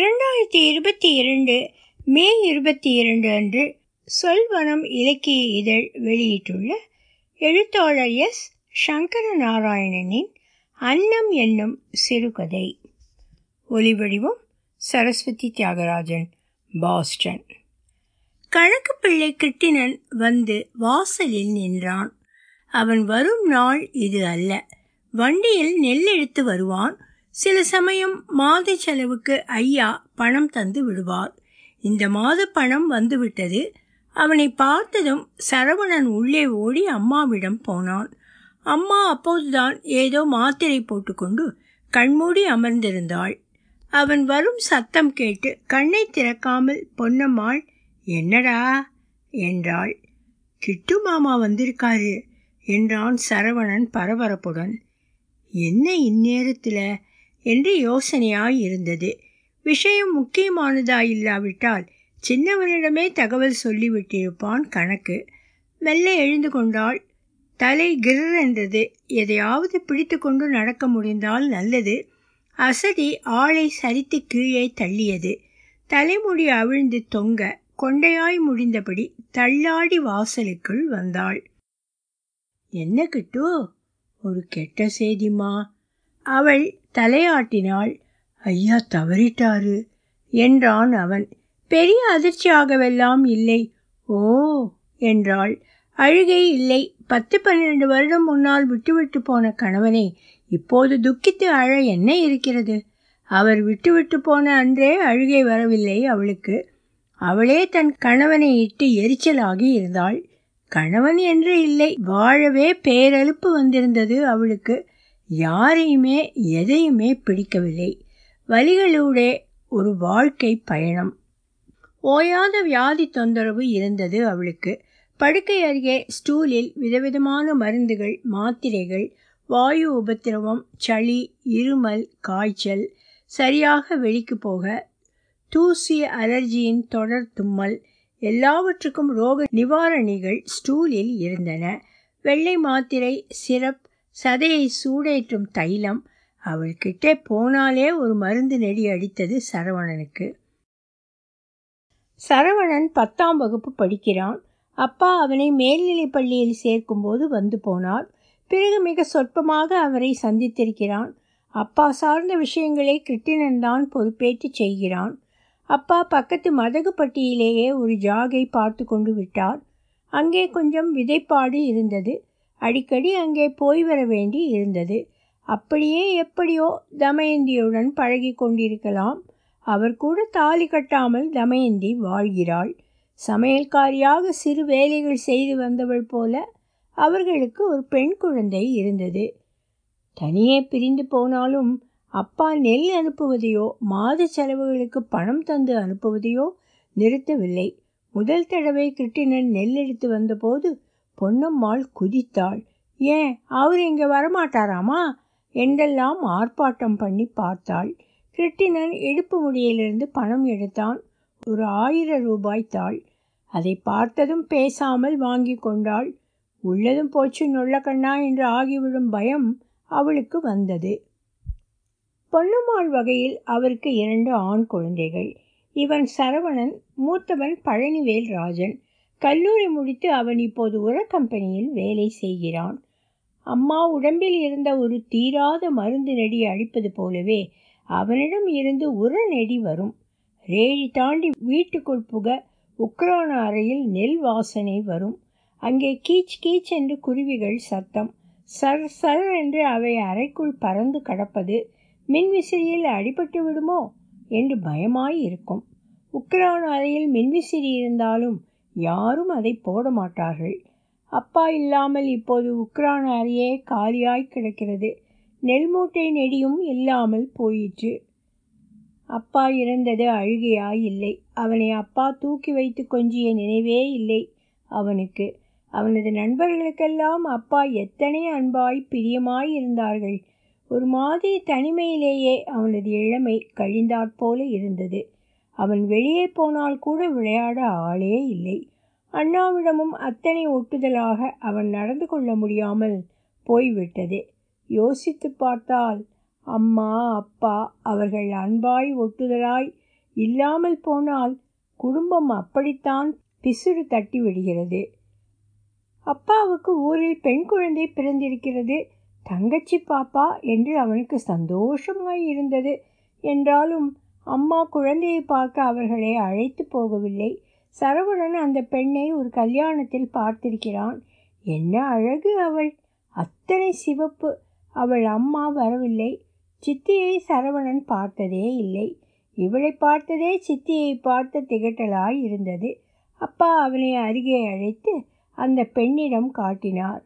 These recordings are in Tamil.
2022 மே 22 அன்று சொல்வனம் இலக்கிய இதழ் வெளியிட்டுள்ள எழுத்தாளர் எஸ். சங்கரநாராயணனின் அன்னம் என்னும் சிறுகதை. ஒலிவடிவம் சரஸ்வதி தியாகராஜன், பாஸ்டன். கணக்கு பிள்ளை கிருட்டிணன் வந்து வாசலில் நின்றான். அவன் வரும் நாள் இது அல்ல. வண்டியில் நெல் எடுத்து வருவான். சில சமயம் மாத செலவுக்கு ஐயா பணம் தந்து விடுவார். இந்த மாத பணம் வந்துவிட்டது. அவனை பார்த்ததும் சரவணன் உள்ளே ஓடி அம்மாவிடம் போனான். அம்மா அப்போதுதான் ஏதோ மாத்திரை போட்டுக்கொண்டு கண்மூடி அமர்ந்திருந்தாள். அவன் வரும் சத்தம் கேட்டு கண்ணை திறக்காமல் பொன்னம்மாள் என்னடா என்றாள். கிட்டு மாமா வந்திருக்காரு என்றான் சரவணன் பரபரப்புடன். என்ன இந்நேரத்தில் என்று யோசனையாய் இருந்தது. விஷயம் முக்கியமானதாயில்லாவிட்டால் சின்னவனிடமே தகவல் சொல்லிவிட்டிருப்பான் கணக்கு. மெல்ல எழுந்து கொண்டாள். தலை கிர்ரென்றது. எதையாவது பிடித்து கொண்டு நடக்க முடிந்தால் நல்லது. அசதி ஆளை சரித்து கீழே தள்ளியது. தலைமுடி அவிழ்ந்து தொங்க கொண்டையாய் முடிந்தபடி தள்ளாடி வாசலுக்குள் வந்தாள். என்ன கிட்டு, ஒரு கெட்ட செய்திமா? அவள் தலையாட்டினாள். ஐயா தவறிட்டாரு என்றான் அவன். பெரிய அதிர்ச்சியாகவெல்லாம் இல்லை. ஓ என்றாள். அழுகை இல்லை. 10-12 வருடம் முன்னால் விட்டுவிட்டு போன கணவனை இப்போது துக்கித்து அழ என்ன இருக்கிறது? அவர் விட்டுவிட்டு போன அன்றே அழுகை வரவில்லை அவளுக்கு. அவளே தன் கணவனை இட்டு எரிச்சலாகி இருந்தாள். கணவன் என்று இல்லை, வாழவே பேரழுப்பு வந்திருந்தது அவளுக்கு. யாரையுமே எதையுமே பிடிக்கவில்லை. வலிகளூடே ஒரு வாழ்க்கை பயணம். ஓயாத வியாதி தொந்தரவு இருந்தது அவளுக்கு. படுக்கை அருகே ஸ்டூலில் விதவிதமான மருந்துகள், மாத்திரைகள், வாயு உபத்திரவம், சளி, இருமல், காய்ச்சல், சரியாக வெளிக்கு போக, தூசி, அலர்ஜியின் தொடர் தும்மல், எல்லாவற்றுக்கும் ரோக நிவாரணிகள் ஸ்டூலில் இருந்தன. வெள்ளை மாத்திரை, சிரப், சதையை சூடேற்றும் தைலம். அவள்கிட்டே போனாலே ஒரு மருந்து நெடி அடித்தது சரவணனுக்கு. சரவணன் 10ஆம் வகுப்பு படிக்கிறான். அப்பா அவனை மேல்நிலைப் பள்ளியில் சேர்க்கும்போது வந்து போனார். பிறகு மிக சொற்பமாக அவரை சந்தித்திருக்கிறான். அப்பா சார்ந்த விஷயங்களை கிருட்டிணன் தான் பொறுப்பேற்று செய்கிறான். அப்பா பக்கத்து மதகுப்பட்டியிலேயே ஒரு ஜாகை பார்த்து கொண்டு விட்டார். அங்கே கொஞ்சம் விதைப்பாடு இருந்தது. அடிக்கடி அங்கே போய் வர வேண்டி இருந்தது. அப்படியே எப்படியோ தமயந்தியுடன் பழகி கொண்டிருக்கலாம். அவர் கூட தாலி கட்டாமல் தமயந்தி வாழ்கிறாள். சமையல்காரியாக சிறு வேலைகள் செய்து வந்தவள் போல அவர்களுக்கு ஒரு பெண் குழந்தை இருந்தது. தனியே பிரிந்து போனாலும் அப்பா நெல் அனுப்புவதையோ மாத செலவுகளுக்கு பணம் தந்து அனுப்புவதையோ நிறுத்தவில்லை. முதல் தடவை கிருட்டிணன் நெல் எடுத்து வந்தபோது பொன்னம்மாள் குதித்தாள். ஏன் அவர் இங்கே வரமாட்டாராமா என்றெல்லாம் ஆர்ப்பாட்டம் பண்ணி பார்த்தாள். கிருட்டிணன் இடுப்பு முடியிலிருந்து பணம் எடுத்தான். ஒரு 1000 ரூபாய் தாள். அதை பார்த்ததும் பேசாமல் வாங்கி கொண்டாள். உள்ளதும் போச்சு நொள்ளக்கண்ணா என்று ஆகிவிடும் பயம் அவளுக்கு வந்தது. பொன்னம்மாள் வகையில் அவருக்கு 2 ஆண் குழந்தைகள். இவன் சரவணன், மூத்தவன் பழனிவேல்ராஜன். கல்லூரி முடித்து அவன் இப்போது உர கம்பெனியில் வேலை செய்கிறான். அம்மா உடம்பில் இருந்த ஒரு தீராத மருந்து நெடி அடிப்பது போலவே அவனிடம் இருந்து உர நெடி வரும். ரேழி தாண்டி வீட்டுக்குள் புக உக்ரான அறையில் நெல் வாசனை வரும். அங்கே கீச் கீச் என்று குருவிகள் சத்தம், சர் சர் என்று அவை அறைக்குள் பறந்து கடப்பது. மின்விசிறியில் அடிபட்டு விடுமோ என்று பயமாய் இருக்கும். உக்ரான் அறையில் மின்விசிறி இருந்தாலும் யாரும் அதை போட மாட்டார்கள். அப்பா இல்லாமல் இப்போது உக்ரான் அறையே காலியாய் கிடக்கிறது. நெல் மூட்டை நெடியும் இல்லாமல் போயிற்று. அப்பா இறந்தது அழுகையாய் இல்லை. அவனை அப்பா தூக்கி வைத்து கொஞ்சிய நினைவே இல்லை அவனுக்கு. அவனது நண்பர்களுக்கெல்லாம் அப்பா எத்தனை அன்பாய் பிரியமாய் இருந்தார்கள். ஒரு மாதிரி தனிமையிலேயே அவனது இளமை கழிந்தாற்போல இருந்தது. அவன் வெளியே போனால் கூட விளையாட ஆளே இல்லை. அண்ணாவிடமும் அத்தனை ஒட்டுதலாக அவன் நடந்து கொள்ள முடியாமல் போய்விட்டது. யோசித்து பார்த்தால் அம்மா அப்பா அவர்கள் அன்பாய் ஒட்டுதலாய் இல்லாமல் போனால் குடும்பம் அப்படித்தான் பிசுறு தட்டி விடுகிறது. அப்பாவுக்கு ஊரில் பெண் குழந்தை பிறந்திருக்கிறது, தங்கச்சி பாப்பா என்று அவனுக்கு சந்தோஷமாய் இருந்தது. என்றாலும் அம்மா குழந்தையை பார்க்க அவர்களை அழைத்து போகவில்லை. சரவணன் அந்த பெண்ணை ஒரு கல்யாணத்தில் பார்த்திருக்கிறான். என்ன அழகு அவள், அத்தனை சிவப்பு. அவள் அம்மா வரவில்லை. சித்தியை சரவணன் பார்த்ததே இல்லை. இவளை பார்த்ததே சித்தியை பார்த்த திகட்டலாய் இருந்தது. அப்பா அவனை அருகே அழைத்து அந்த பெண்ணிடம் காட்டினார்.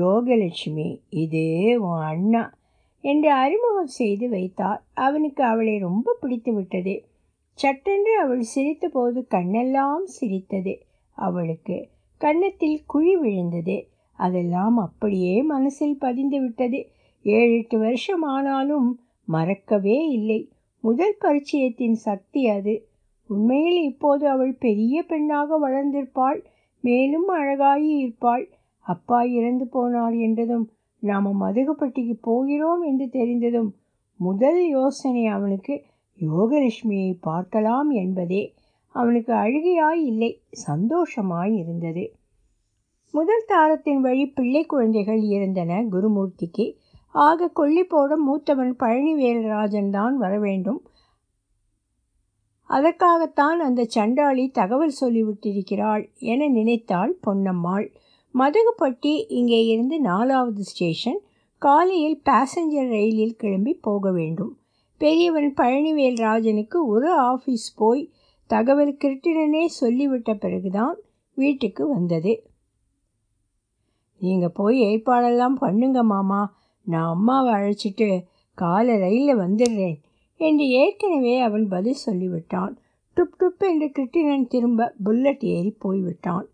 யோகலட்சுமி, இது உன் அண்ணா என்று அறிமுகம் செய்து வைத்தார். அவனுக்கு அவளை ரொம்ப பிடித்து விட்டது. சட்டென்று அவள் சிரித்த போது கண்ணெல்லாம் சிரித்தது. அவளுக்கு கன்னத்தில் குழி விழுந்தது. அதெல்லாம் அப்படியே மனசில் பதிந்து விட்டது. 7-8 வருஷம் ஆனாலும் மறக்கவே இல்லை. முதல் பரிச்சயத்தின் சக்தி அது. உண்மையில் இப்போது அவள் பெரிய பெண்ணாக வளர்ந்திருப்பாள், மேலும் அழகாகி இருப்பாள். அப்பா இறந்து போனார் என்றதும் நாம் மதுகப்பட்டிக்கு போகிறோம் என்று தெரிந்ததும் முதல் யோசனை அவனுக்கு யோகலட்சுமியை பார்க்கலாம் என்பதே. அவனுக்கு அழுகையாய் இல்லை, சந்தோஷமாய் இருந்தது. முதல் தாரத்தின் வழி பிள்ளை குழந்தைகள் இருந்தன குருமூர்த்திக்கு. ஆக கொல்லி போட மூத்தவன் பழனிவேல்ராஜன் தான் வரவேண்டும். அதற்காகத்தான் அந்த சண்டாளி தகவல் சொல்லிவிட்டிருக்கிறாள் என நினைத்தாள் பொன்னம்மாள். மதகுப்பட்டி இங்கே இருந்து 4வது ஸ்டேஷன். காலையில் பேசஞ்சர் ரயிலில் கிளம்பி போக வேண்டும். பெரியவன் பழனிவேல்ராஜனுக்கு ஒரு ஆஃபீஸ் போய் தகவல் கிருட்டினே சொல்லிவிட்ட பிறகுதான் வீட்டுக்கு வந்தது. நீங்கள் போய் ஏற்பாடெல்லாம் பண்ணுங்க மாமா, நான் அம்மாவை அழைச்சிட்டு காலை ரயிலில் வந்துடுறேன் என்று ஏற்கனவே அவன் பதில் சொல்லிவிட்டான். டுப் டுப் என்று கிருட்டினன் திரும்ப புல்லட் ஏறி போய்விட்டான்.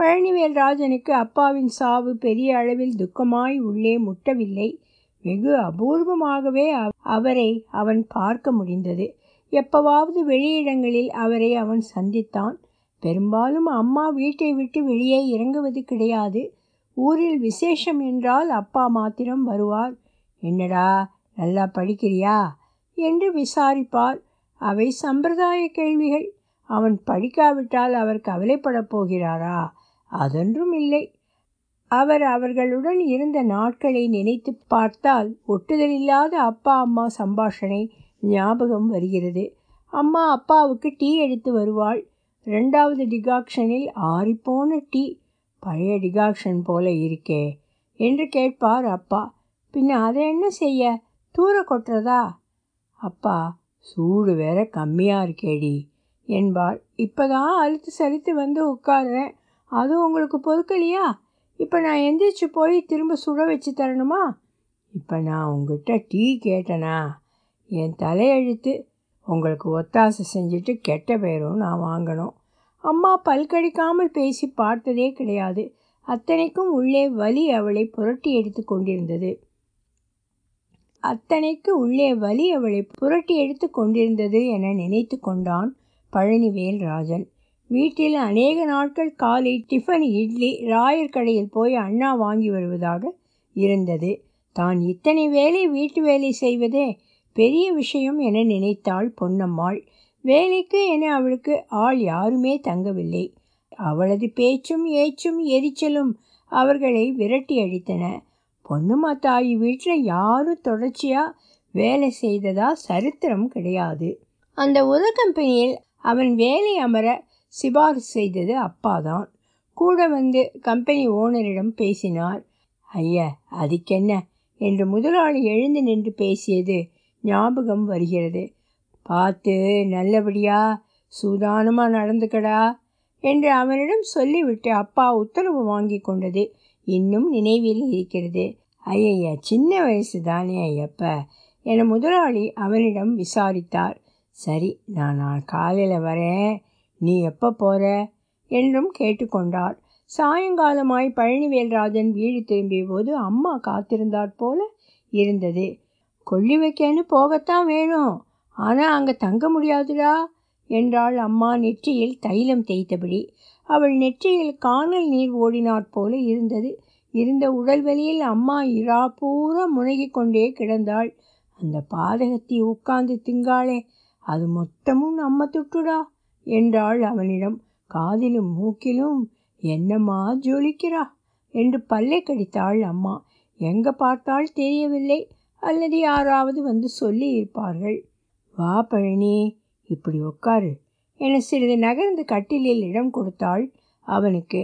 பழனிவேல்ராஜனுக்கு அப்பாவின் சாவு பெரிய அளவில் துக்கமாய் உள்ளே முட்டவில்லை. வெகு அபூர்வமாகவே அவரை அவன் பார்க்க முடிந்தது. எப்பவாவது வெளியிடங்களில் அவரை அவன் சந்தித்தான். பெரும்பாலும் அம்மா வீட்டை விட்டு வெளியே இறங்குவது கிடையாது. ஊரில் விசேஷம் என்றால் அப்பா மாத்திரம் வருவார். என்னடா நல்லா படிக்கிறியா என்று விசாரிப்பார். அவை சம்பிரதாய கேள்விகள். அவன் படிக்காவிட்டால் அவர் கவலைப்படப் போகிறாரா? அதென்றும் இல்லை. அவர் அவர்களுடன் இருந்த நாட்களை நினைத்து பார்த்தால் ஒட்டுதலில்லாத அப்பா அம்மா சம்பாஷணை ஞாபகம் வருகிறது. அம்மா அப்பாவுக்கு டீ எடுத்து வருவாள். 2வது டிகாக்ஷனில் ஆறிப்போன டீ, பழைய டிகாக்ஷன் போல இருக்கே என்று கேட்பார் அப்பா. பின்ன அதை என்ன செய்ய, தூர கொட்டுறதா? அப்பா, சூடு வேற கம்மியாக இருக்கேடி என்பார். இப்போதான் அழுத்து சலித்து வந்து உட்கார்றேன், அது உங்களுக்கு பொறுக்கலையா? இப்போ நான் எந்திரிச்சு போய் திரும்ப சுட வச்சு தரணுமா? இப்போ நான் உங்ககிட்ட டீ கேட்டேனா என் தலையெழுத்து, உங்களுக்கு ஒத்தாசை செஞ்சுட்டு கெட்ட பேரும் நான் வாங்கணும். அம்மா பல்கடிக்காமல் பேசி பார்த்ததே கிடையாது. அத்தனைக்கும் உள்ளே வலி அவளை புரட்டி எடுத்து கொண்டிருந்தது. என நினைத்து கொண்டான் பழனிவேல்ராஜன். வீட்டில் அநேக நாட்கள் காலை டிஃபன் இட்லி ராயர் கடையில் போய் அண்ணா வாங்கி வருவதாக இருந்தது. தான் இத்தனை வேலை வீட்டு வேலை செய்வதே பெரிய விஷயம் என நினைத்தாள் பொன்னம்மாள். வேலைக்கு என அவளுக்கு ஆள் யாருமே தங்கவில்லை. அவளது பேச்சும் ஏச்சும் எரிச்சலும் அவர்களை விரட்டி அடித்தன. பொன்னம்மா தாய் வீட்டில் யாரும் தொடர்ச்சியாக வேலை செய்ததா சரித்திரம் கிடையாது. அந்த ஒரு கம்பெனியில் அவன் வேலை அமர சிபாரிசு செய்தது அப்பாதான். கூட வந்து கம்பெனி ஓனரிடம் பேசினார். ஐயா, அதுக்கென்ன என்று முதலாளி எழுந்து நின்று பேசியது ஞாபகம் வருகிறது. பார்த்து நல்லபடியா சூதானமாக நடந்துக்கடா என்று அவனிடம் சொல்லிவிட்டு அப்பா உத்தரவு வாங்கி கொண்டது இன்னும் நினைவில் இருக்கிறது. ஐயா, சின்ன வயசு தானே ஐயப்பா என முதலாளி அவனிடம் விசாரித்தார். சரி, நான் காலையில் வரேன், நீ எப்போ போகிற என்றும் கேட்டுக்கொண்டார். சாயங்காலமாய் பழனிவேல்ராஜன் வீடு திரும்பிய போது அம்மா காத்திருந்தாற் போல இருந்தது. கொல்லி வைக்கன்னு போகத்தான் வேணும், ஆனால் அங்கே தங்க முடியாதுடா என்றாள் அம்மா நெற்றியில் தைலம் தேய்த்தபடி. அவள் நெற்றியில் காணல் நீர் ஓடினாற் போல இருந்தது. இருந்த உடல்வெளியில் அம்மா இரா பூரா முனகிக் கொண்டே கிடந்தாள். அந்த பாதகத்தை உட்கார்ந்து திங்காளே, அது மொத்தமும் நம்ம தொட்டுடா என்றாள் அவனிடம். காதிலும் மூக்கிலும் என்னம்மா ஜொலிக்கிறா என்று பல்லை கடித்தாள் அம்மா. எங்கே பார்த்தால் தெரியவில்லை, அல்லது யாராவது வந்து சொல்லி இருப்பார்கள். வா பழனி, இப்படி உட்காரு என சிறிது நகர்ந்து கட்டிலில் இடம் கொடுத்தாள் அவனுக்கு.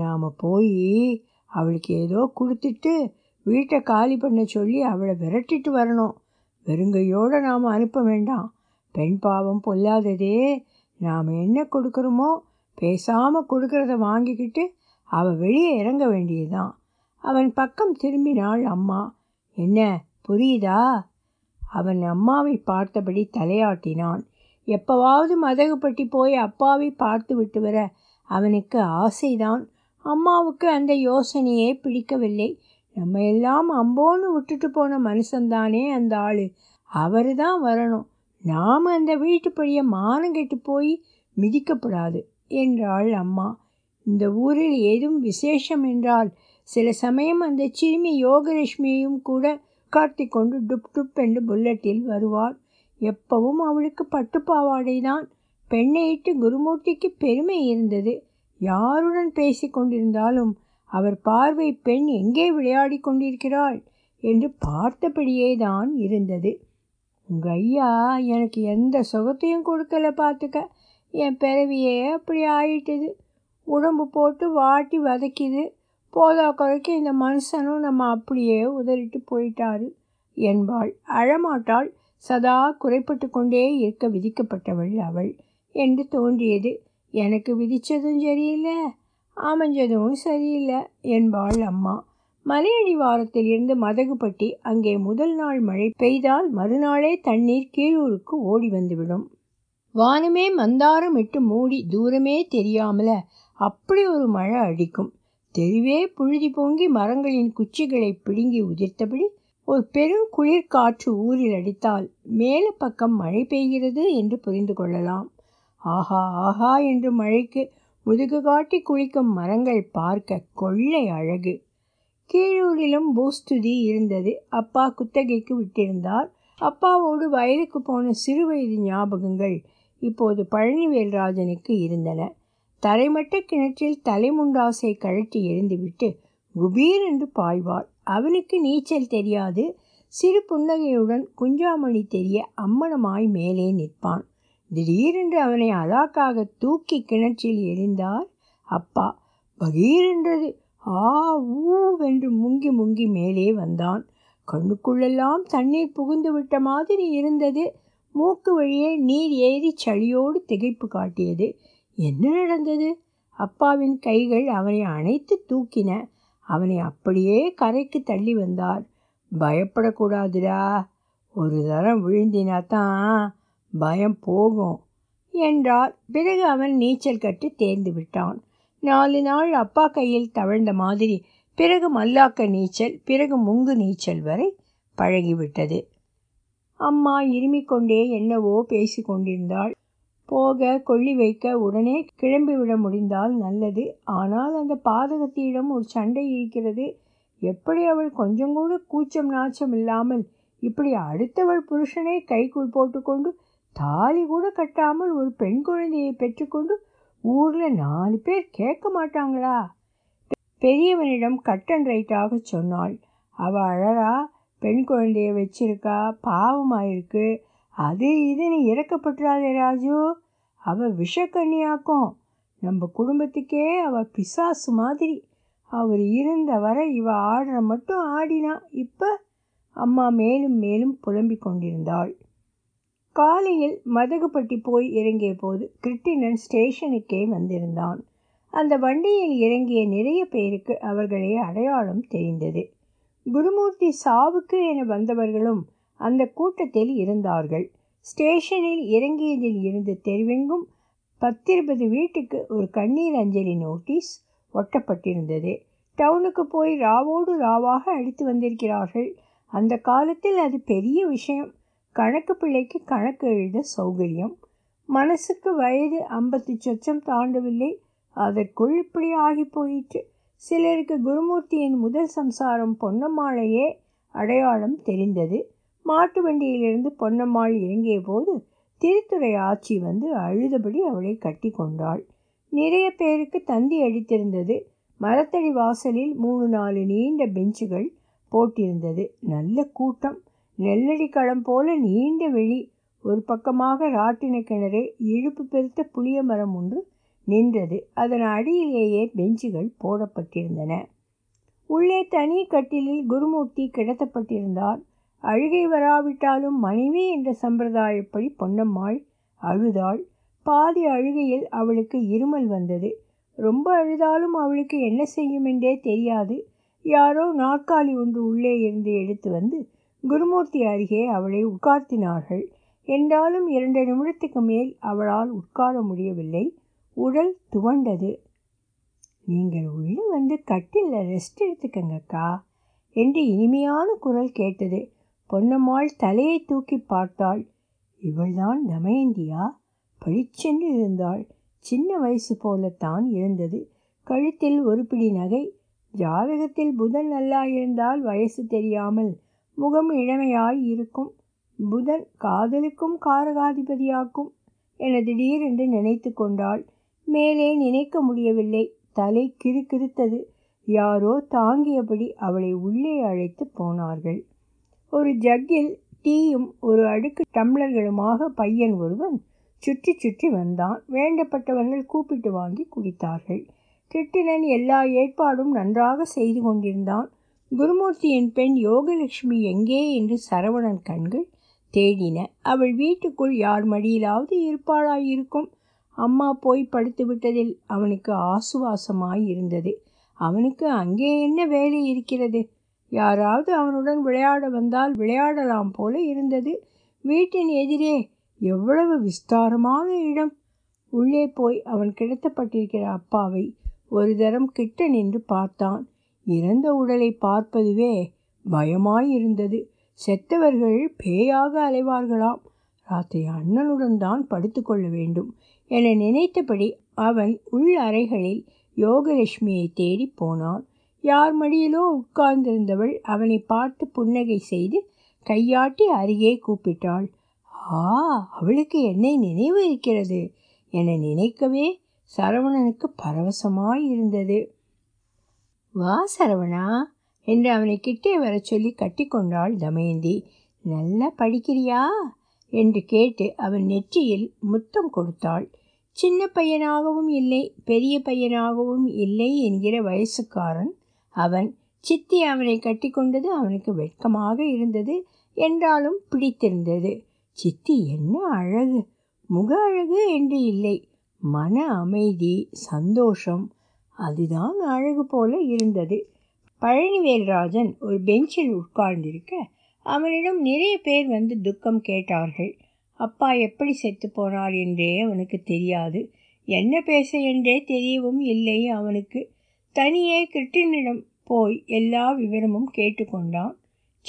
நாம் போய் அவளுக்கு ஏதோ கொடுத்துட்டு வீட்டை காலி பண்ண சொல்லி அவளை விரட்டிட்டு வரணும். வெறுங்கையோடு நாம் அனுப்ப வேண்டாம். பெண் பாவம் பொல்லாததே, நாம் என்ன கொடுக்குறோமோ பேசாமல் கொடுக்கறத வாங்கிக்கிட்டு அவள் வெளியே இறங்க வேண்டியதுதான். அவன் பக்கம் திரும்பினாள் அம்மா. என்ன புரியுதா? அவன் அம்மாவை பார்த்தபடி தலையாட்டினான். எப்போவாவது மதகுப்பட்டி போய் அப்பாவை பார்த்து விட்டு வர அவனுக்கு ஆசைதான். அம்மாவுக்கு அந்த யோசனையே பிடிக்கவில்லை. நம்ம எல்லாம் அம்போன்னு விட்டுட்டு போன மனுஷன்தானே அந்த ஆள், அவர் தான் வரணும். நாம் அந்த வீட்டுப்படியை மானங்கெட்டு போய் மிதிக்கப்படாது என்றாள் அம்மா. இந்த ஊரில் ஏதும் விசேஷம் என்றால் சில சமயம் அந்த சிறுமி யோகலட்சுமியையும் கூட காட்டி கொண்டு டுப் டுப் என்று புல்லட்டில் வருவாள். எப்பவும் அவளுக்கு பட்டுப்பாவாடைதான். பெண்ணையிட்டு குருமூர்த்திக்கு பெருமை இருந்தது. யாருடன் பேசி கொண்டிருந்தாலும் அவர் பார்வை பெண் எங்கே விளையாடி கொண்டிருக்கிறாள் என்று பார்த்தபடியே தான் இருந்தது. உங்கள் ஐயா எனக்கு எந்த சுகத்தையும் கொடுக்கலை, பார்த்துக்க. என் பிறவியே அப்படி ஆயிட்டுது. உடம்பு போட்டு வாட்டி வதக்கிது. போதா குறைக்கு இந்த மனுஷனும் நம்ம அப்படியே உதறிட்டு போயிட்டாரு என்பாள். அழமாட்டாள். சதா குறைப்பட்டு கொண்டே இருக்க விதிக்கப்பட்டவள் அவள் என்று தோன்றியது. எனக்கு விதித்ததும் சரியில்லை, அமைஞ்சதும் சரியில்லை என்பாள் அம்மா. மலையடி வாரத்தில் இருந்து மதகுப்பட்டி. அங்கே முதல் நாள் மழை பெய்தால் மறுநாளே தண்ணீர் கீழூருக்கு ஓடி வந்துவிடும். வானமே மந்தாரம் இட்டு மூடி தூரமே தெரியாமல அப்படி ஒரு மழை அடிக்கும். தெருவே புழுதி பொங்கி மரங்களின் குச்சிகளை பிடுங்கி உதிர்த்தபடி ஒரு பெரும் குளிர்காற்று ஊரில் அடித்தால் மேலே பக்கம் மழை பெய்கிறது என்று புரிந்து கொள்ளலாம். ஆஹா ஆஹா என்று மழைக்கு முதுகு காட்டி குளிக்கும் மரங்கள் பார்க்க கொள்ளை அழகு. கீழூரிலும் பூஸ்துதி இருந்தது. அப்பா குத்தகைக்கு விட்டிருந்தார். அப்பாவோடு வயலுக்கு போன சிறுவயது ஞாபகங்கள் இப்போது பழனிவேல்ராஜனுக்கு இருந்தன. தரைமட்ட கிணற்றில் தலைமுண்டாசை கழட்டி எறிந்துவிட்டு குபீர் என்று பாய்வார். அவனுக்கு நீச்சல் தெரியாது. சிறு புன்னகையுடன் குஞ்சாமணி தெரிய அம்மனமாய் மேலே நிற்பான். திடீரென்று அவனை அலாக்காக தூக்கி கிணற்றில் எறிந்தார் அப்பா. பகீரென்றது ஆ ஊவென்று முங்கி முங்கி மேலே வந்தான். கண்ணுக்குள்ளெல்லாம் தண்ணீர் புகுந்து விட்ட மாதிரி இருந்தது. மூக்கு வழியே நீர் ஏறி சளியோடு திகைப்பு காட்டியது. என்ன நடந்தது? அப்பாவின் கைகள் அவனை அணைத்து தூக்கின. அவனை அப்படியே கரைக்கு தள்ளி வந்தார். பயப்படக்கூடாதுடா, ஒரு தரம் விழுந்தினா தான் பயம் போகும் என்றார். பிறகு அவன் நீச்சல் கட்டு தேர்ந்து விட்டான். 4 நாள் அப்பா கையில் தவழ்ந்த மாதிரி பிறகு மல்லாக்க நீச்சல், பிறகு முங்கு நீச்சல் வரை பழகிவிட்டது. அம்மா இருமிக்கொண்டே என்னவோ பேசி கொண்டிருந்தாள். போக கொள்ளி வைக்க உடனே கிளம்பிவிட முடிந்தால் நல்லது. ஆனால் அந்த பாதகத்திடம் ஒரு சண்டை இருக்கிறது. எப்படி அவள் கொஞ்சம் கூட கூச்சம் நாச்சம் இல்லாமல் இப்படி அடுத்தவள் புருஷனை கைக்குள் போட்டுக்கொண்டு தாலி கூட கட்டாமல் ஒரு பெண் குழந்தையை பெற்றுக்கொண்டு ஊரில் 4 பேர் கேட்க மாட்டாங்களா? பெரியவனிடம் கட் அண்ட் ரைட்டாக சொன்னாள். அவள் அழறா, பெண் குழந்தையை வச்சிருக்கா, பாவமாயிருக்கு, அது இதுன்னு இறக்கப்பட்டுறாதே ராஜு, அவள் விஷக்கண்ணியாக்கும், நம்ம குடும்பத்துக்கே அவள் பிசாசு மாதிரி, அவர் இருந்த வரை இவள் ஆடுற மட்டும் ஆடினா. இப்போ அம்மா மேலும் மேலும் புலம்பிக் கொண்டிருந்தாள். காலையில் மதகுப்பட்டி போய் இறங்கிய போது கிருட்டிணன் ஸ்டேஷனுக்கே வந்திருந்தான். அந்த வண்டியில் இறங்கிய நிறைய பேருக்கு அவர்களே அடையாளம் தெரிந்தது. குருமூர்த்தி சாவுக்கு என வந்தவர்களும் அந்த கூட்டத்தில் இருந்தார்கள். ஸ்டேஷனில் இறங்கியதில் இருந்து தெருவெங்கும் 10-20 வீட்டுக்கு ஒரு கண்ணீர் அஞ்சலி நோட்டீஸ் ஒட்டப்பட்டிருந்தது. டவுனுக்கு போய் ராவோடு ராவாக அடித்து வந்திருக்கிறார்கள். அந்த காலத்தில் அது பெரிய விஷயம். கணக்கு பிள்ளைக்கு கணக்கு எழுத சௌகரியம். மனசுக்கு வயது 50 சொச்சம் தாண்டவில்லை. அதற்குள் இப்படி ஆகி போயிற்று. சிலருக்கு குருமூர்த்தியின் முதல் சம்சாரம் பொன்னம்மாளையே அடையாளம் தெரிந்தது. மாட்டு வண்டியிலிருந்து பொன்னம்மாள் இறங்கிய போது திருத்துறை ஆச்சி வந்து அழுதபடி அவளை கட்டி கொண்டாள். நிறைய பேருக்கு தந்தி அடித்திருந்தது. மரத்தடி வாசலில் 3-4 நீண்ட பெஞ்சுகள் போட்டிருந்தது. நல்ல கூட்டம். நெல்லடிக்களம் போல நீண்ட வெளி. ஒரு பக்கமாக ராட்டின கிணறு, இழுப்பு பெருத்த புளிய மரம் ஒன்று நின்றது. அதன் அடியிலேயே பெஞ்சுகள் போடப்பட்டிருந்தன. உள்ளே தனி கட்டிலில் குருமூர்த்தி கிடத்தப்பட்டிருந்தார். அழுகை வராவிட்டாலும் மனைவி என்ற சம்பிரதாயப்படி பொன்னம்மாள் அழுதாள். பாதி அழுகையில் அவளுக்கு இருமல் வந்தது. ரொம்ப அழுதாலும் அவளுக்கு என்ன செய்யும் என்றே தெரியாது. யாரோ நாற்காலி ஒன்று உள்ளே இருந்து எடுத்து வந்து குருமூர்த்தி அருகே அவளை உட்கார்த்தினார்கள். என்றாலும் 2 நிமிடத்துக்கு மேல் அவளால் உட்கார முடியவில்லை. உடல் துவண்டது. நீங்கள் உள்ளே வந்து கட்டிலில் ரெஸ்ட் எடுத்துக்கங்கக்கா என்று இனிமையான குரல் கேட்டது. பொன்னம்மாள் தலையை தூக்கி பார்த்தாள். இவள்தான் தமயந்தியா? பளிச்சென்று இருந்தாள். சின்ன வயசு போலத்தான் இருந்தது. கழுத்தில் ஒரு பிடி நகை. ஜாதகத்தில் புதன் நல்லா இருந்தால் வயசு தெரியாமல் முகம் இளமையாய் இருக்கும். புதன் காதலுக்கும் காரகாதிபதியாக்கும் என திடீரென்று நினைத்து கொண்டாள். மேலே நினைக்க முடியவில்லை. தலை கிறுக்கிறுத்தது. யாரோ தாங்கியபடி அவளை உள்ளே அழைத்து போனார்கள். ஒரு ஜக்கில் டீயும் 1 அடுக்கு டம்ளர்களுமாக பையன் ஒருவன் சுற்றி சுற்றி வந்தான். வேண்டப்பட்டவர்கள் கூப்பிட்டு வாங்கி குடித்தார்கள். கிருட்டிணன் எல்லா ஏற்பாடும் நன்றாக செய்து கொண்டிருந்தான். குருமூர்த்தியின் பெண் யோகலட்சுமி எங்கே என்று சரவணன் கண்கள் தேடின. அவள் வீட்டுக்குள் யார் மடியிலாவது இருப்பாளாயிருக்கும். அம்மா போய் படுத்து விட்டதில் அவனுக்கு ஆசுவாசமாய் இருந்தது. அவனுக்கு அங்கே என்ன வேலை இருக்கிறது? யாராவது அவனுடன் விளையாட வந்தால் விளையாடலாம் போல இருந்தது. வீட்டின் எதிரே எவ்வளவு விஸ்தாரமான இடம்! உள்ளே போய் அவன் கிடத்தப்பட்டிருக்கிற அப்பாவை ஒரு தரம் கிட்ட நின்று பார்த்தான். இறந்த உடலை பார்ப்பதுவே பயமாயிருந்தது. செத்தவர்கள் பேயாக அலைவார்களாம். ராத்திரி அண்ணனுடன் தான் படுத்துக்கொள்ள வேண்டும் என நினைத்தபடி அவன் உள் அறைகளில் யோகலட்சுமியை தேடி போனான். யார் மடியிலோ உட்கார்ந்திருந்தவள் அவனை பார்த்து புன்னகை செய்து கையாட்டி அருகே கூப்பிட்டாள். ஆ, அவளுக்கு என்னை நினைவு இருக்கிறது என நினைக்கவே சரவணனுக்கு பரவசமாயிருந்தது. வா சரவணா என்று அவனை கிட்டே வர சொல்லி கட்டி கொண்டாள் தமயந்தி. நல்லா படிக்கிறியா என்று கேட்டு அவன் நெற்றியில் முத்தம் கொடுத்தாள். சின்ன பையனாகவும் இல்லை, பெரிய பையனாகவும் இல்லை என்கிற வயசுக்காரன் அவன். சித்தி அவனை கட்டி கொண்டது அவனுக்கு வெட்கமாக இருந்தது, என்றாலும் பிடித்திருந்தது. சித்தி என்ன அழகு! முக அழகு என்று இல்லை, மன அமைதி, சந்தோஷம், அதுதான் அழகு போல இருந்தது. பழனிவேல்ராஜன் ஒரு பெஞ்சில் உட்கார்ந்திருக்க அவனிடம் நிறைய பேர் வந்து துக்கம் கேட்டார்கள். அப்பா எப்படி செத்து போனார் என்றே அவனுக்கு தெரியாது. என்ன பேச என்றே தெரியவும் இல்லை அவனுக்கு. தனியே கிருட்டினிடம் போய் எல்லா விவரமும் கேட்டுக்கொண்டான்.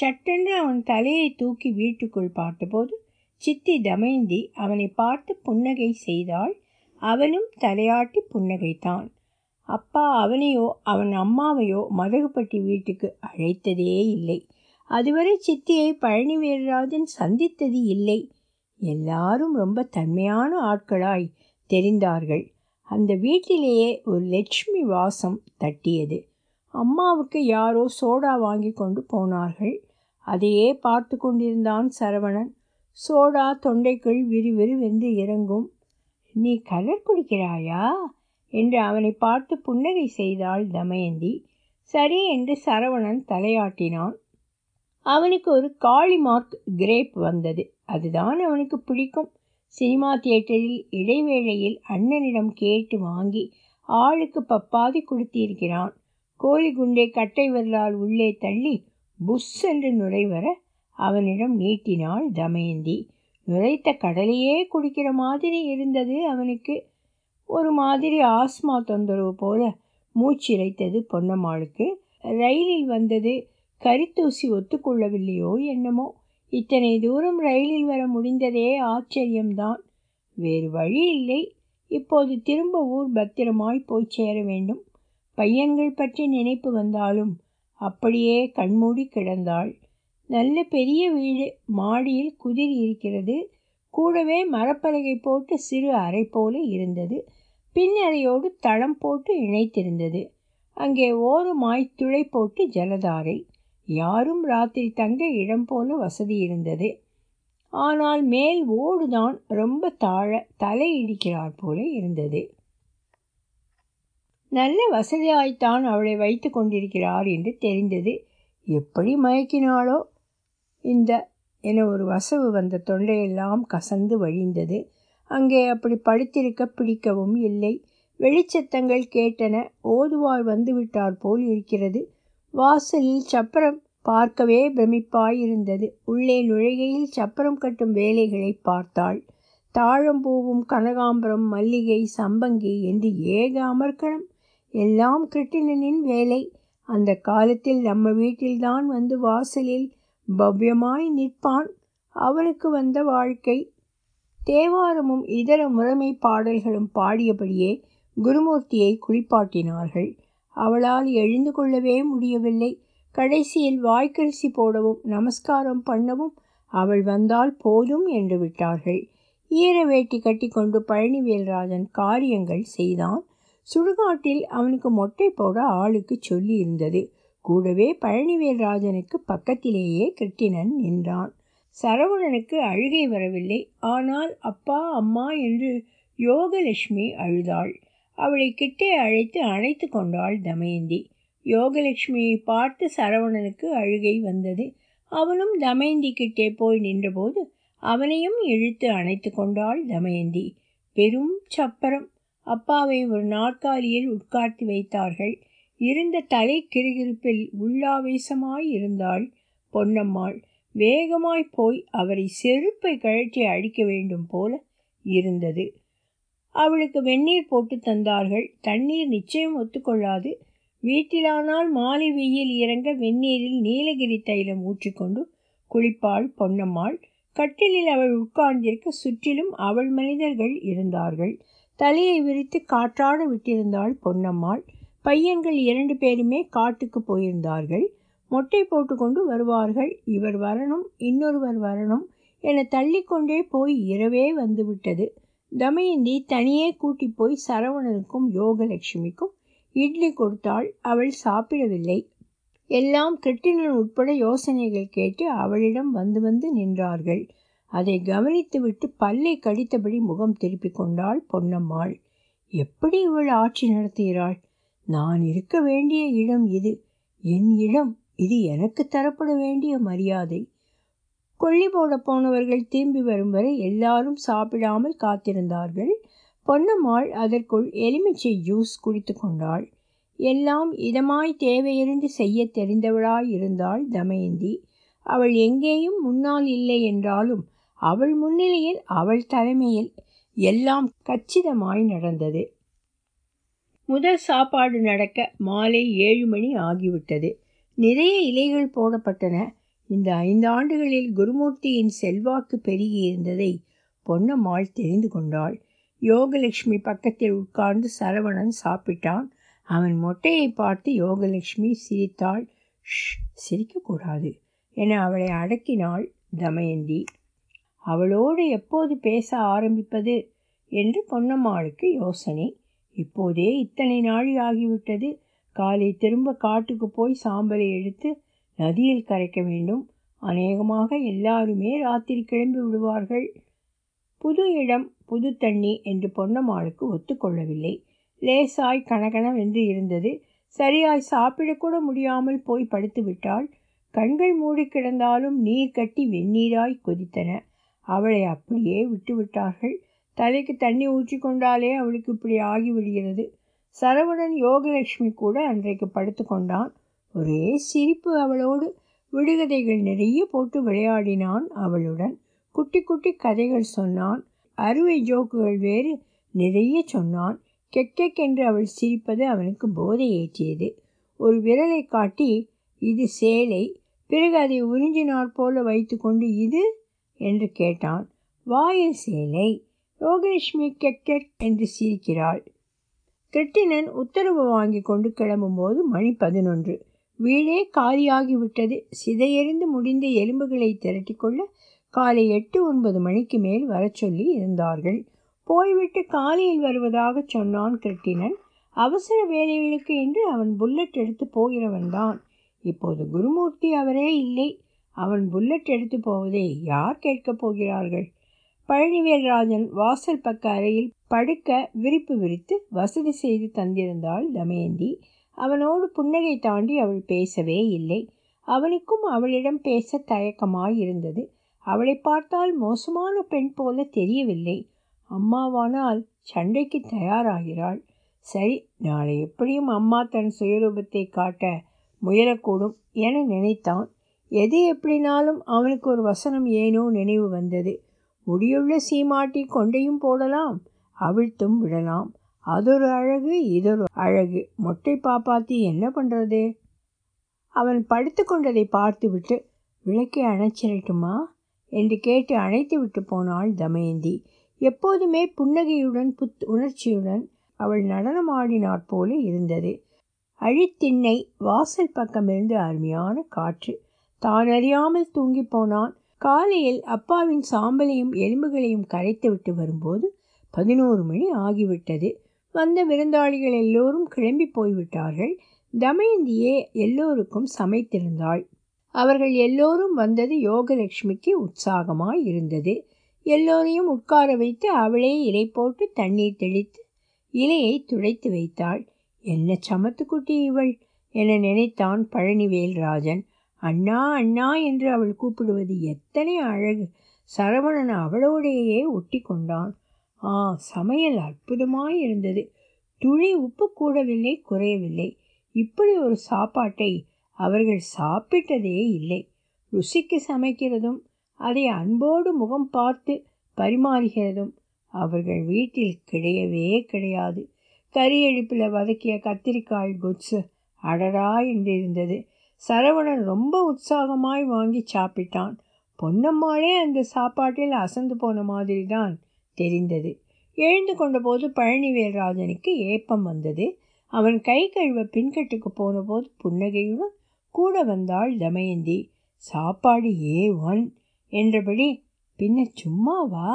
சட்டென்று அவன் தலையை தூக்கி வீட்டுக்குள் பார்த்தபோது சித்தி தமயந்தி அவனை பார்த்து புன்னகை செய்தாள். அவனும் தலையாட்டி புன்னகைத்தான். அப்பா அவனையோ அவன் அம்மாவையோ மதகுப்பட்டி வீட்டுக்கு அழைத்ததே இல்லை. அதுவரை சித்தியை பழனிவேல்ராஜன் சந்தித்தது இல்லை. எல்லாரும் ரொம்ப தன்மையான ஆட்களாய் தெரிந்தார்கள். அந்த வீட்டிலேயே ஒரு லட்சுமி வாசம் தட்டியது. அம்மாவுக்கு யாரோ சோடா வாங்கி கொண்டு போனார்கள். அதையே பார்த்து கொண்டிருந்தான் சரவணன். சோடா தொண்டைக்குள் விறுவிறுவென்று இறங்கும். நீ கலர் குடிக்கிறாயா என்று அவனை பார்த்து புன்னகை செய்தாள் தமயந்தி. சரி என்று சரவணன் தலையாட்டினான். அவனுக்கு ஒரு காளிமார்க் கிரேப் வந்தது. அதுதான் அவனுக்கு பிடிக்கும். சினிமா தியேட்டரில் இடைவேளையில் அண்ணனிடம் கேட்டு வாங்கி ஆளுக்கு 10 கொடுத்திருக்கிறான். கோழி குண்டை கட்டை விரலால் உள்ளே தள்ளி புஷ் என்று நுரை வர அவனிடம் நீட்டினாள் தமயந்தி. நுரைத்த கடலையே குடிக்கிற மாதிரி இருந்தது அவனுக்கு. ஒரு மாதிரி ஆஸ்மா தொந்தரவு போல மூச்சிறைத்தது பொன்னம்மாளுக்கு. ரயிலில் வந்தது. கரித்தூசி ஒத்துக்கொள்ளவில்லையோ என்னமோ. இத்தனை தூரம் ரயிலில் வர முடிந்ததே ஆச்சரியம்தான். வேறு வழி இல்லை. இப்போது திரும்ப ஊர் பத்திரமாய் போய் சேர வேண்டும். பையன்கள் பற்றி நினைப்பு வந்தாலும் அப்படியே கண்மூடி கிடந்தாள். நல்ல பெரிய வீடு. மாடியில் குதிரை இருக்கிறது. கூடவே மரப்பலகை போட்டு சிறு அறை போல இருந்தது. பின்னறையோடு தளம் போட்டு இணைத்திருந்தது. அங்கே ஓரமாய் துளை போட்டு ஜலதாரை. யாரும் ராத்திரி தங்க இடம் போல வசதி இருந்தது. ஆனால் மேல் ஓடுதான் ரொம்ப தாழ தலையிடிக்கிறார் போல இருந்தது. நல்ல வசதியாய்த்தான் அவளை வைத்து கொண்டிருக்கிறார் என்று தெரிந்தது. எப்படி மயக்கினாளோ இந்த என ஒரு வசவு வந்த தொண்டையெல்லாம் கசந்து வழிந்தது. அங்கே அப்படி படுத்திருக்க பிடிக்கவும் இல்லை. வெளிச்சத்தங்கள் கேட்டன. ஓதுவார் வந்துவிட்டார் போல் இருக்கிறது. வாசலில் சப்பரம் பார்க்கவே பிரமிப்பாயிருந்தது. உள்ளே நுழைகையில் சப்பரம் கட்டும் வேலைகளை பார்த்தாள். தாழம்பூவும் கனகாம்பரம் மல்லிகை சம்பங்கி என்று ஏக அமர்க்களம். எல்லாம் கிருட்டிணனின் வேலை. அந்த காலத்தில் நம்ம வீட்டில்தான் வந்து வாசலில் பவ்யமாய் நிற்பான். அவனுக்கு வந்த வாழ்க்கை. தேவாரமும் இதர முறைமை பாடல்களும் பாடியபடியே குருமூர்த்தியை குளிப்பாட்டினார்கள். அவளால் எழுந்து கொள்ளவே முடியவில்லை. கடைசியில் வாய்க்கரிசி போடவும் நமஸ்காரம் பண்ணவும் அவள் வந்தால் போதும் என்று விட்டார்கள். ஈர வேட்டி கட்டி கொண்டு பழனிவேல்ராஜன் காரியங்கள் செய்தான். சுடுகாட்டில் அவனுக்கு மொட்டை போட ஆளுக்கு சொல்லி இருந்தது. கூடவே பழனிவேல்ராஜனுக்கு பக்கத்திலேயே கிருட்டிணன் நின்றான். சரவணனுக்கு அழுகை வரவில்லை. ஆனால் அப்பா அம்மா என்று யோகலட்சுமி அழுதாள். அவளை கிட்டே அழைத்து அணைத்து கொண்டாள் தமயந்தி. யோகலட்சுமியை பார்த்து சரவணனுக்கு அழுகை வந்தது. அவனும் தமயந்தி கிட்டே போய் நின்றபோது அவனையும் இழுத்து அணைத்து கொண்டாள் தமயந்தி. பெரும் சப்பரம். அப்பாவை ஒரு நாற்காலியில் உட்கார்த்தி வைத்தார்கள். இருந்த தலை கிறுகிறுப்பில் உள்ளாவேசமாய் இருந்தாள் பொன்னம்மாள். வேகமாய் போய் அவரை செருப்பை கழற்றி அடிக்க வேண்டும் போல இருந்தது. அவளுக்கு வெந்நீர் போட்டு தந்தார்கள். தண்ணீர் நிச்சயம் ஒத்துக்கொள்ளாது. வீட்டிலானால் மாலை வெயில் இறங்க வெந்நீரில் நீலகிரி தைலம் ஊற்றிக்கொண்டு குளிப்பாள் பொன்னம்மாள். கட்டிலில் அவள் உட்கார்ந்திருக்க சுற்றிலும் அவள் மனிதர்கள் இருந்தார்கள். தலையை விரித்து காற்றாட விட்டிருந்தாள் பொன்னம்மாள். பையன்கள் 2 பேருமே காட்டுக்கு போயிருந்தார்கள். மொட்டை போட்டுக்கொண்டு வருவார்கள். இவர் வரணும் இன்னொருவர் வரணும் என தள்ளிக்கொண்டே போய் இரவே வந்துவிட்டது. தமயந்தி தனியே கூட்டி போய் சரவணனுக்கும் யோகலட்சுமிக்கும் இட்லி கொடுத்தாள். அவள் சாப்பிடவில்லை. எல்லாம் கிருட்டிணன் உட்பட யோசனைகள் கேட்டு அவளிடம் வந்து வந்து நின்றார்கள். அதை கவனித்துவிட்டு பல்லை கடித்தபடி முகம் திருப்பி கொண்டாள் பொன்னம்மாள். எப்படி இவள் ஆட்சி நடத்துகிறாள்? நான் இருக்க வேண்டிய இடம் இது. என் இடம் இது. எனக்கு தரப்பட வேண்டிய மரியாதை. கொல்லி போட போனவர்கள் திரும்பி வரும் வரை எல்லாரும் சாப்பிடாமல் காத்திருந்தார்கள். பொன்னம்மாள் அதற்குள் எலுமிச்சை ஜூஸ் குடித்து கொண்டாள். எல்லாம் இதமாய் தேவையிருந்து செய்ய தெரிந்தவளாயிருந்தாள் தமயந்தி. அவள் எங்கேயும் முன்னால் இல்லை என்றாலும் அவள் முன்னிலையில் அவள் தலைமையில் எல்லாம் கச்சிதமாய் நடந்தது. முதல் சாப்பாடு நடக்க மாலை 7 மணி ஆகிவிட்டது. நிறைய இலைகள் போடப்பட்டன. இந்த 5 ஆண்டுகளில் குருமூர்த்தியின் செல்வாக்கு பெருகியிருந்ததை பொன்னம்மாள் தெரிந்து கொண்டாள். யோகலட்சுமி பக்கத்தில் உட்கார்ந்து சரவணன் சாப்பிட்டான். அவன் மொட்டையை பார்த்து யோகலட்சுமி சிரித்தாள். சிரிக்கக்கூடாது என அவளை அடக்கினாள் தமயந்தி. அவளோடு எப்போது பேச ஆரம்பிப்பது என்று பொன்னம்மாளுக்கு யோசனை. இப்போதே இத்தனை நாழி ஆகிவிட்டது. காலை திரும்ப காட்டுக்கு போய் சாம்பலை எடுத்து நதியில் கரைக்க வேண்டும். அநேகமாக எல்லாருமே ராத்திரி கிளம்பி விடுவார்கள். புது இடம் புது தண்ணி என்று பொன்னம்மாளுக்கு ஒத்துக்கொள்ளவில்லை. லேசாய் கணக்கணவென்று இருந்தது. சரியாய் சாப்பிடக்கூட முடியாமல் போய் படுத்து விட்டாள். கண்கள் மூடி கிடந்தாலும் நீர் கட்டி வெந்நீராய் கொதித்தன. அவளை அப்படியே விட்டுவிட்டார்கள். தலைக்கு தண்ணி ஊற்றி கொண்டாலே அவளுக்கு இப்படி ஆகிவிடுகிறது. சரவணன் யோகலட்சுமி கூட அன்றைக்கு படுத்து கொண்டான். ஒரே சிரிப்பு அவளோடு. விடுகதைகள் நிறைய போட்டு விளையாடினான் அவளுடன். குட்டி குட்டி கதைகள் சொன்னான். அறுவை ஜோக்குகள் வேறு நிறைய சொன்னான். கெக்கெக்கென்று அவள் சிரிப்பது அவனுக்கு போதை ஏற்றியது. ஒரு விரலை காட்டி இது சேலை. பிறகு அதை உறிஞ்சினாற் போல வைத்து கொண்டு இது என்று கேட்டான். வாயில் சேலை. யோகலட்சுமி கெக்கெட் என்று சிரிக்கிறாள். கிருட்டிணன் உத்தரவு வாங்கி கொண்டு கிளம்பும்போது மணி 11. வீடே காலியாகிவிட்டது. சிதையெறிந்து முடிந்த எலும்புகளை திரட்டிக்கொள்ள காலை 8-9 மணிக்கு மேல் வர சொல்லி இருந்தார்கள். போய்விட்டு காலையில் வருவதாக சொன்னான் கிருட்டிணன். அவசர வேலைகளுக்கு என்று அவன் புல்லட் எடுத்து போகிறவன்தான். இப்போது குருமூர்த்தி அவரே இல்லை. அவன் புல்லட் எடுத்து போவதை யார் கேட்கப் போகிறார்கள்? பழனிவேல்ராஜன் வாசல் பக்க அறையில் படுக்க விரிப்பு விரித்து வசதி செய்து தந்திருந்தாள் தமயந்தி. அவனோடு புன்னகை தாண்டி அவள் பேசவே இல்லை. அவனுக்கும் அவளிடம் பேச தயக்கமாயிருந்தது. அவளை பார்த்தால் மோசமான பெண் போல தெரியவில்லை. அம்மாவானால் சண்டைக்கு தயாராகிறாள். சரி, நாளை எப்படியும் அம்மா தன் சுயரூபத்தை காட்ட முயலக்கூடும் என நினைத்தான். எது எப்படினாலும் அவனுக்கு ஒரு வசனம் ஏனோ நினைவு வந்தது. முடியுள்ள சீமாட்டி கொண்டையும் போடலாம், அவிழ்த்தும் விடலாம். அதொரு அழகு, இதொரு அழகு. மொட்டை பாப்பாத்தி என்ன பண்ணுறது? அவன் படுத்து கொண்டதை பார்த்துவிட்டு விளக்கை அணைச்சிடட்டுமா என்று கேட்டு அணைத்து விட்டு போனாள் தமயந்தி. எப்போதுமே புன்னகையுடன் உணர்ச்சியுடன் அவள் நடனமாடினாற் போல இருந்தது. அழித்திண்ணை, வாசல் பக்கமிருந்து அருமையான காற்று. தான் அறியாமல் தூங்கி போனான். காலையில் அப்பாவின் சாம்பலையும் எலும்புகளையும் கரைத்து விட்டு வரும்போது 11 மணி ஆகிவிட்டது. வந்த விருந்தாளிகள் எல்லோரும் கிளம்பி போய்விட்டார்கள். தமயந்தியே எல்லோருக்கும் சமைத்திருந்தாள். அவர்கள் எல்லோரும் வந்தது யோகலட்சுமிக்கு உற்சாகமாய் இருந்தது. எல்லோரையும் உட்கார வைத்து அவளே இலை போட்டு தண்ணீர் தெளித்து இலையை துடைத்து வைத்தாள். என்ன சமத்துக்குட்டி இவள் என நினைத்தான் பழனிவேல்ராஜன். அண்ணா அண்ணா என்று அவள் கூப்பிடுவது எத்தனை அழகு! சரவணன் அவளோடையே ஒட்டி கொண்டான். சமையல் அற்புதமாயிருந்தது. துளி உப்பு கூடவில்லை, குறையவில்லை. இப்படி ஒரு சாப்பாட்டை அவர்கள் சாப்பிட்டதே இல்லை. ருசிக்கு சமைக்கிறதும் அதை அன்போடு முகம் பார்த்து பரிமாறுகிறதும் அவர்கள் வீட்டில் கிடையவே கிடையாது. கறி எடுப்பில் வதக்கிய கத்திரிக்காய் கொச்சு அடடா என்று இருந்தது. சரவணன் ரொம்ப உற்சாகமாய் வாங்கி சாப்பிட்டான். பொன்னம்மாளே அந்த சாப்பாட்டில் அசந்து போன மாதிரி தான் தெரிந்தது. எழுந்து கொண்டபோது பழனிவேல்ராஜனுக்கு ஏப்பம் வந்தது. அவன் கை கழுவ பின்கட்டுக்கு போனபோது புன்னகையுடன் கூட வந்தாள் தமயந்தி. சாப்பாடு A1 என்றபடி பின்ன சும்மாவா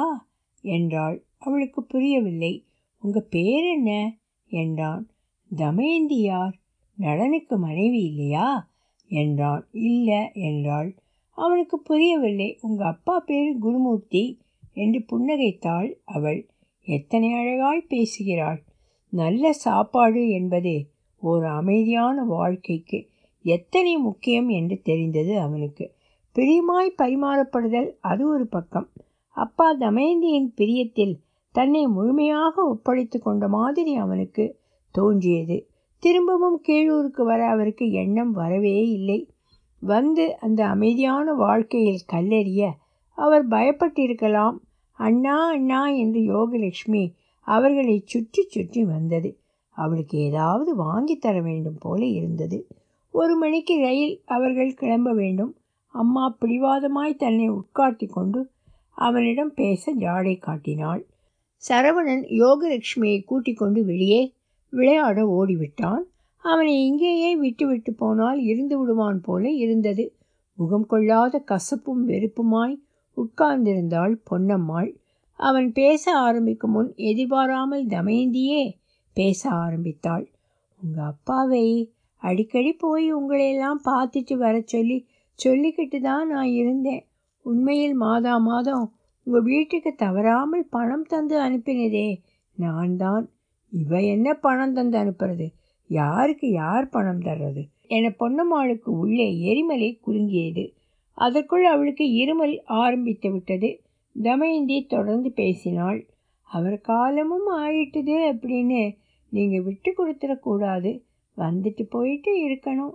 என்றாள். அவளுக்கு புரியவில்லை. உங்கள் பேர் என்ன என்றான். தமயந்தி யார்? நடனுக்கு மனைவி இல்லையா என்றான். இல்லை என்றாள். அவனுக்கு புரியவில்லை. உங்கள் அப்பா பேர் குருமூர்த்தி என்று புன்னகைத்தாள் அவள். எத்தனை அழகாய் பேசுகிறாள்! நல்ல சாப்பாடு என்பது ஒரு அமைதியான வாழ்க்கைக்கு எத்தனை முக்கியம் என்று தெரிந்தது அவனுக்கு. பிரியமாய் பரிமாறப்படுதல் அது ஒரு பக்கம். அப்பா தமயந்தியின் பிரியத்தில் தன்னை முழுமையாக ஒப்படைத்து கொண்ட மாதிரி அவனுக்கு தோன்றியது. திரும்பவும் கீழூருக்கு வர அவருக்கு எண்ணம் வரவே இல்லை. வந்து அந்த அமைதியான வாழ்க்கையில் கல்லெறிய அவர் பயப்பட்டிருக்கலாம். அண்ணா அண்ணா என்று யோகலட்சுமி அவர்களை சுற்றி சுற்றி வந்தது. அவளுக்கு ஏதாவது வாங்கி தர வேண்டும் போல இருந்தது. 1 மணிக்கு ரயில். அவர்கள் கிளம்ப வேண்டும். அம்மா பிடிவாதமாய் தன்னை உட்கார்த்தி கொண்டு அவனிடம் பேச ஜாடை காட்டினாள். சரவணன் யோகலட்சுமியை கூட்டிக் கொண்டு வெளியே விளையாட ஓடிவிட்டான். அவனை இங்கேயே விட்டுவிட்டு போனால் இருந்து விடுவான் போல இருந்தது. முகம் கொள்ளாத கசப்பும் வெறுப்புமாய் உட்கார்ந்திருந்தாள் பொன்னம்மாள். அவன் பேச ஆரம்பிக்கும் முன் எதிர்பாராமல் தமயந்தியே பேச ஆரம்பித்தாள். உங்கள் அப்பாவை அடிக்கடி போய் உங்களையெல்லாம் பார்த்துட்டு வர சொல்லிக்கிட்டு தான் நான் இருந்தேன். உண்மையில் மாதம் உங்கள் வீட்டுக்கு தவறாமல் பணம் தந்து அனுப்பினதே நான் தான். இவ என்ன பணம் தந்து அனுப்புறது? யாருக்கு யார் பணம் தர்றது என பொன்னம்மாளுக்கு உள்ளே எரிமலை குலுங்கியது. அதற்குள் அவளுக்கு இருமல் ஆரம்பித்து விட்டது. தமயந்தி தொடர்ந்து பேசினாள். அவர் காலமும் ஆயிட்டுது அப்படின்னு நீங்கள் விட்டு கொடுத்துடக்கூடாது. வந்துட்டு போயிட்டு இருக்கணும்.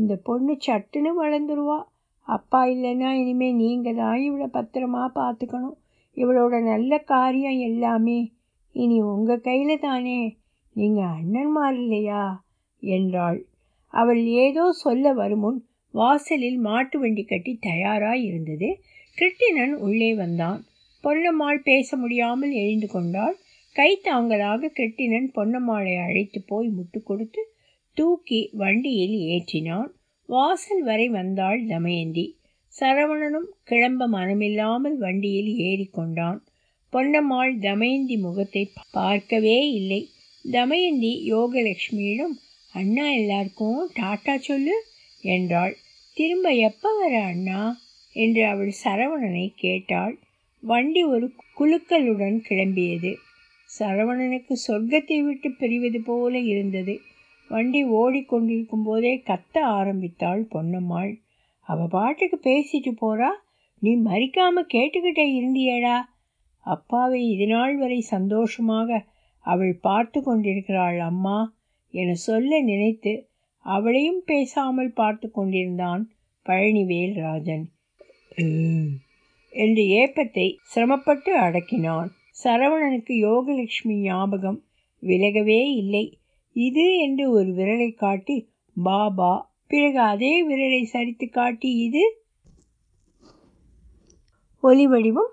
இந்த பொண்ணு சட்டுன்னு வளர்ந்துருவா. அப்பா இல்லைன்னா இனிமேல் நீங்கள் தான் இவளை பத்திரமா பார்த்துக்கணும். இவளோட நல்ல காரியம் எல்லாமே இனி உங்கள் கையில் தானே. நீங்கள் அண்ணன்மார் இல்லையா என்றாள். அவள் ஏதோ சொல்ல வருமுன் வாசலில் மாட்டு வண்டி கட்டி தயாராக இருந்தது. கிருட்டிணன் உள்ளே வந்தான். பொன்னம்மாள் பேச முடியாமல் எழுந்து கொண்டாள். கை தாங்களாக கிருட்டிணன் பொன்னம்மாளை அழைத்து போய் முட்டு கொடுத்து தூக்கி வண்டியில் ஏற்றினான். வாசல் வரை வந்தாள் தமயந்தி. சரவணனும் கிளம்ப மனமில்லாமல் வண்டியில் ஏறிக்கொண்டான். பொன்னம்மாள் தமயந்தி முகத்தை பார்க்கவே இல்லை. தமயந்தி யோகலக்ஷ்மியிடம், அண்ணா எல்லாருக்கும் டாட்டா சொல்லு என்றாள். திரும்ப எப்போ வர அண்ணா என்று அவள் சரவணனை கேட்டாள். வண்டி ஒரு குலுக்கலுடன் கிளம்பியது. சரவணனுக்கு சொர்க்கத்தை விட்டு பிரிவது போல இருந்தது. வண்டி ஓடிக்கொண்டிருக்கும் போதே கத்த ஆரம்பித்தாள் பொன்னம்மாள். அவள் பாட்டுக்கு பேசிட்டு போறா, நீ மறிக்காமல் கேட்டுக்கிட்டே இருந்தியடா. அப்பாவை இதுநாள் வரை சந்தோஷமாக அவள் பார்த்து கொண்டிருக்கிறாள் அம்மா என சொல்ல நினைத்து அவளையும் பேசாமல் பார்த்து கொண்டிருந்தான் பழனிவேல்ராஜன். என்று ஏப்பத்தை சிரமப்பட்டு அடக்கினான். சரவணனுக்கு யோகலட்சுமி ஞாபகம் விலகவே இல்லை. இது என்று ஒரு விரலை காட்டி பாபா, பிறகு அதே விரலை சரித்து காட்டி இது. ஒலி வடிவம்